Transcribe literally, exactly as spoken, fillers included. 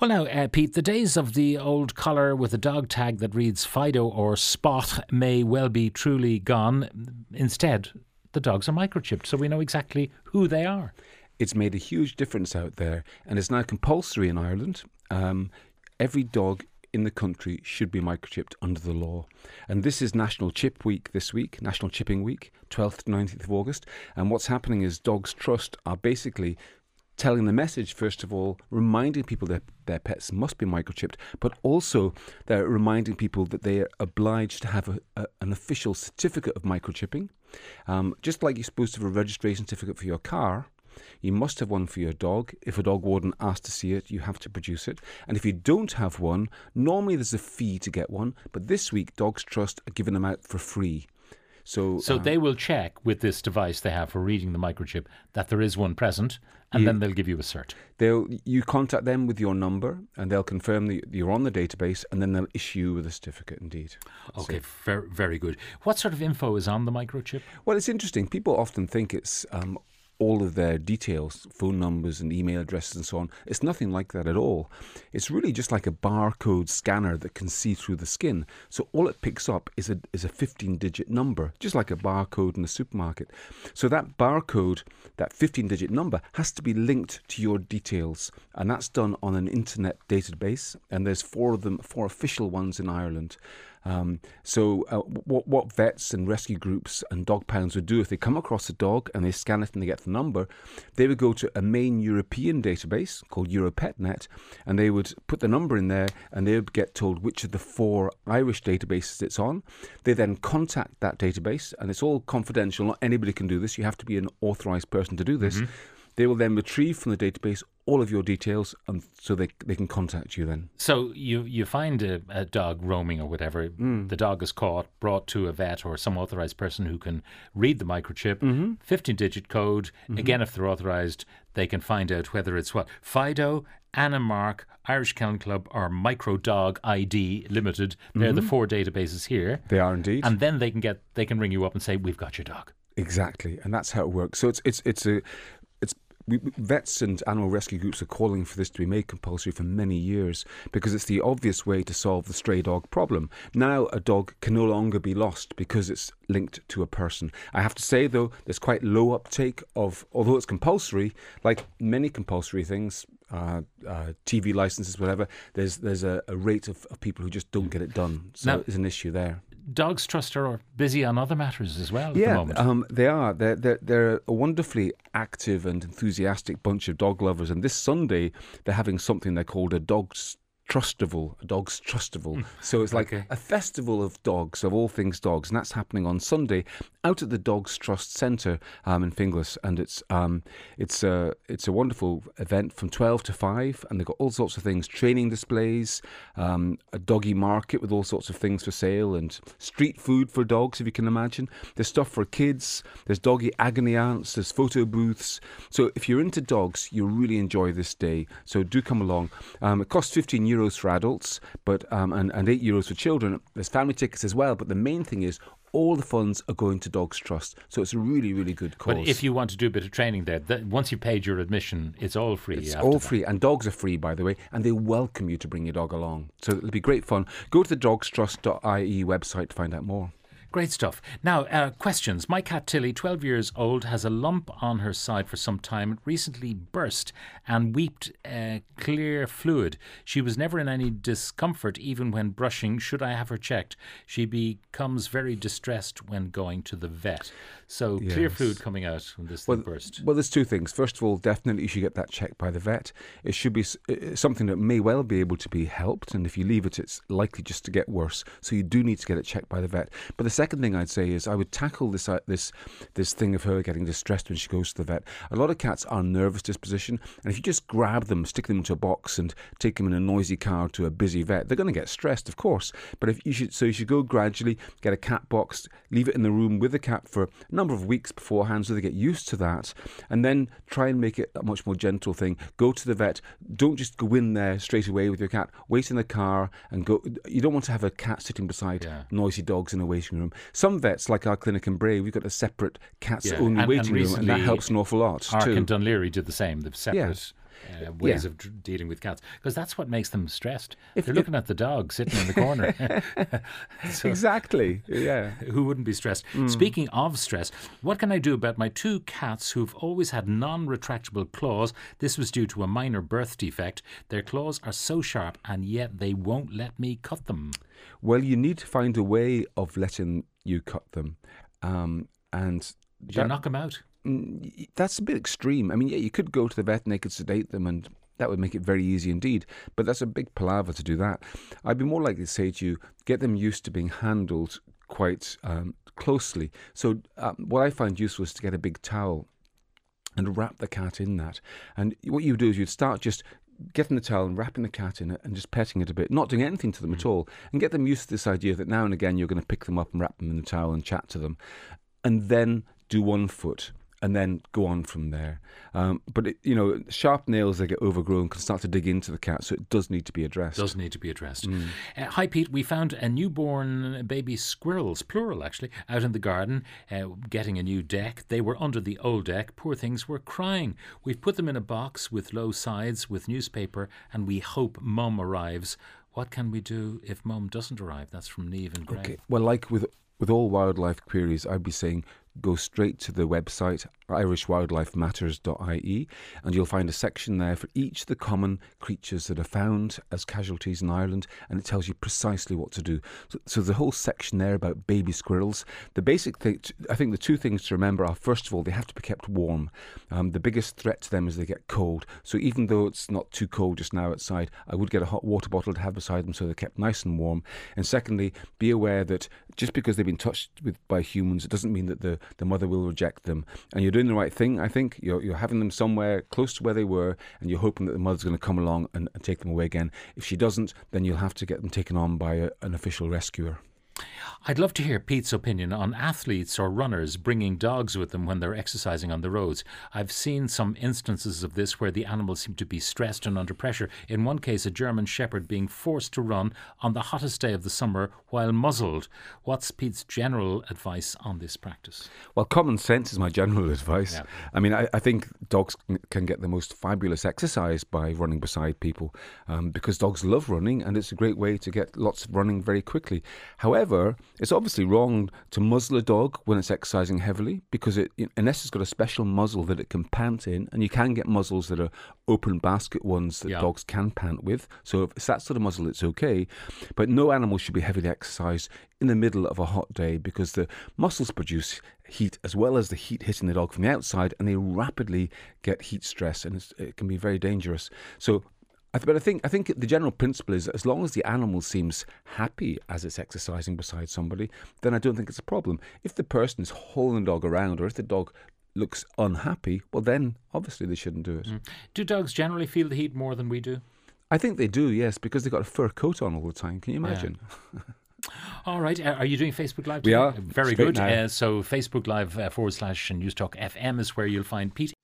Well now, uh, Pete, the days of the old collar with a dog tag that reads Fido or Spot may well be truly gone. Instead, the dogs are microchipped, so we know exactly who they are. It's made a huge difference out there, and it's now compulsory in Ireland. Um, every dog in the country should be microchipped under the law. And this is National Chip Week this week, National Chipping Week, twelfth to nineteenth of August. And what's happening is Dogs Trust are basically telling the message, first of all, reminding people that their pets must be microchipped, but also they're reminding people that they are obliged to have a, a, an official certificate of microchipping. Um, just like you're supposed to have a registration certificate for your car, you must have one for your dog. If a dog warden asks to see it, you have to produce it. And if you don't have one, normally there's a fee to get one. But this week, Dogs Trust are giving them out for free. So, so um, they will check with this device they have for reading the microchip that there is one present, and you, then they'll give you a cert. They'll You contact them with your number, and they'll confirm that you're on the database, and then they'll issue you with a certificate indeed. That's okay, very, very good. What sort of info is on the microchip? Well, it's interesting. People often think it's... Um, all of their details, phone numbers and email addresses and so on. It's nothing like that at all. It's really just like a barcode scanner that can see through the skin. So all it picks up is a is a fifteen-digit number, just like a barcode in a supermarket. So that barcode, that fifteen-digit number, has to be linked to your details, and that's done on an internet database, and there's four of them, four official ones in Ireland. Um, so uh, what, what vets and rescue groups and dog pounds would do if they come across a dog and they scan it and they get the number, they would go to a main European database called EuropetNet, and they would put the number in there, and they would get told which of the four Irish databases it's on. They then contact that database, and it's all confidential. Not anybody can do this. You have to be an authorised person to do this. Mm-hmm. They will then retrieve from the database all of your details, and so they they can contact you then. So you, you find a, a dog roaming or whatever. Mm. The dog is caught, brought to a vet or some authorised person who can read the microchip, mm-hmm. fifteen-digit code. Mm-hmm. Again, if they're authorised, they can find out whether it's what? Fido, Anna Mark, Irish Kennel Club or Micro Dog I D Limited. They're mm-hmm. the four databases here. They are indeed. And then they can get they can ring you up and say, we've got your dog. Exactly, and that's how it works. So it's it's it's a... We, vets and animal rescue groups are calling for this to be made compulsory for many years because it's the obvious way to solve the stray dog problem. Now a dog can no longer be lost because it's linked to a person. I have to say, though, there's quite low uptake of, although it's compulsory, like many compulsory things, uh, uh, T V licenses, whatever, there's there's a, a rate of, of people who just don't get it done. So there's an issue there. Dogs Trust are busy on other matters as well at yeah, the moment. Yeah, um, they are. They're, they're, they're a wonderfully active and enthusiastic bunch of dog lovers. And this Sunday, they're having something they're called a Dogs Trustival, a Dogs Trustival. Mm. So it's like okay. a festival of dogs, of all things dogs. And that's happening on Sunday out at the Dogs Trust Centre um, in Finglas. And it's um, it's, a, it's a wonderful event from twelve to five. And they've got all sorts of things, training displays, um, a doggy market with all sorts of things for sale and street food for dogs, if you can imagine. There's stuff for kids. There's doggy agony aunts. There's photo booths. So if you're into dogs, you'll really enjoy this day. So do come along. Um, it costs fifteen euros. Euros for adults, but um, and, and eight euros for children. There's family tickets as well, but the main thing is all the funds are going to Dogs Trust, so it's a really, really good cause. But if you want to do a bit of training there, that, once you've paid your admission, it's all free. It's all free, that. And dogs are free, by the way, and they welcome you to bring your dog along. So it'll be great fun. Go to the dogs trust dot I E website to find out more. Great stuff. Now, uh, questions. My cat Tilly, twelve years old, has a lump on her side for some time. It recently burst and weeped uh, clear fluid. She was never in any discomfort, even when brushing. Should I have her checked? She becomes very distressed when going to the vet. So yes. Clear fluid coming out when this well, thing burst. Well, there's two things. First of all, definitely you should get that checked by the vet. It should be something that may well be able to be helped. And if you leave it, it's likely just to get worse. So you do need to get it checked by the vet. But the second Second thing I'd say is I would tackle this uh, this this thing of her getting distressed when she goes to the vet. A lot of cats are nervous disposition, and if you just grab them, stick them into a box, and take them in a noisy car to a busy vet, they're going to get stressed, of course. But if you should, so you should go gradually, get a cat box, leave it in the room with the cat for a number of weeks beforehand, so they get used to that, and then try and make it a much more gentle thing. Go to the vet. Don't just go in there straight away with your cat. Wait in the car and go. You don't want to have a cat sitting beside yeah. noisy dogs in a waiting room. Some vets, like our clinic in Bray, we've got a separate cats-only yeah. waiting and room, and that helps an awful lot. Ark too. Ark and Dunleary did the same. They've separate. Yeah. uh, ways yeah. of d- dealing with cats, because that's what makes them stressed. If, They're if, looking at the dog sitting in the corner. So, exactly. Yeah. Who wouldn't be stressed? Mm. Speaking of stress, what can I do about my two cats who've always had non-retractable claws? This was due to a minor birth defect. Their claws are so sharp and yet they won't let me cut them. Well, you need to find a way of letting you cut them. Um, and you that, knock them out? Mm, that's a bit extreme. I mean, yeah, you could go to the vet and they could sedate them, and that would make it very easy indeed. But that's a big palaver to do that. I'd be more likely to say to you, get them used to being handled quite um, closely. So uh, what I find useful is to get a big towel and wrap the cat in that. And what you do is you'd start just getting the towel and wrapping the cat in it and just petting it a bit, not doing anything to them mm-hmm. at all, and get them used to this idea that now and again you're going to pick them up and wrap them in the towel and chat to them, and then do one foot and then go on from there. Um, but, it, you know, sharp nails that get overgrown can start to dig into the cat, so it does need to be addressed. Does need to be addressed. Mm. Uh, hi, Pete. We found a newborn baby squirrels, plural actually, out in the garden, uh, getting a new deck. They were under the old deck. Poor things were crying. We've put them in a box with low sides, with newspaper, and we hope Mum arrives. What can we do if Mum doesn't arrive? That's from Neve and Greg. Okay. Well, like with with all wildlife queries, I'd be saying, go straight to the website irish wildlife matters dot I E, and you'll find a section there for each of the common creatures that are found as casualties in Ireland, and it tells you precisely what to do. So, so the whole section there about baby squirrels, the basic thing, I think the two things to remember are, first of all, they have to be kept warm. Um, the biggest threat to them is they get cold. So even though it's not too cold just now outside, I would get a hot water bottle to have beside them so they're kept nice and warm. And secondly, be aware that just because they've been touched with by humans, it doesn't mean that the the mother will reject them. And you're doing the right thing, I think. You're, you're having them somewhere close to where they were, and you're hoping that the mother's going to come along and, and take them away again. If she doesn't, then you'll have to get them taken on by a, an official rescuer. I'd love to hear Pete's opinion on athletes or runners bringing dogs with them when they're exercising on the roads. I've seen some instances of this where the animals seem to be stressed and under pressure. In one case, a German shepherd being forced to run on the hottest day of the summer while muzzled. What's Pete's general advice on this practice? Well, common sense is my general advice. Yeah. I mean, I, I think dogs can get the most fabulous exercise by running beside people, um, because dogs love running, and it's a great way to get lots of running very quickly. However, However, it's obviously wrong to muzzle a dog when it's exercising heavily, because it, unless it's got a special muzzle that it can pant in, and you can get muzzles that are open basket ones that yeah. dogs can pant with. So if it's that sort of muzzle, it's okay. But no animal should be heavily exercised in the middle of a hot day, because the muscles produce heat as well as the heat hitting the dog from the outside, and they rapidly get heat stress, and it's, it can be very dangerous. So But I think I think the general principle is, as long as the animal seems happy as it's exercising beside somebody, then I don't think it's a problem. If the person is hauling the dog around, or if the dog looks unhappy, well, then obviously they shouldn't do it. Mm. Do dogs generally feel the heat more than we do? I think they do, yes, because they've got a fur coat on all the time. Can you imagine? Yeah. All right. Uh, are you doing Facebook Live today? We are. Very Straight good. Uh, so Facebook Live uh, forward slash Newstalk F M is where you'll find Pete.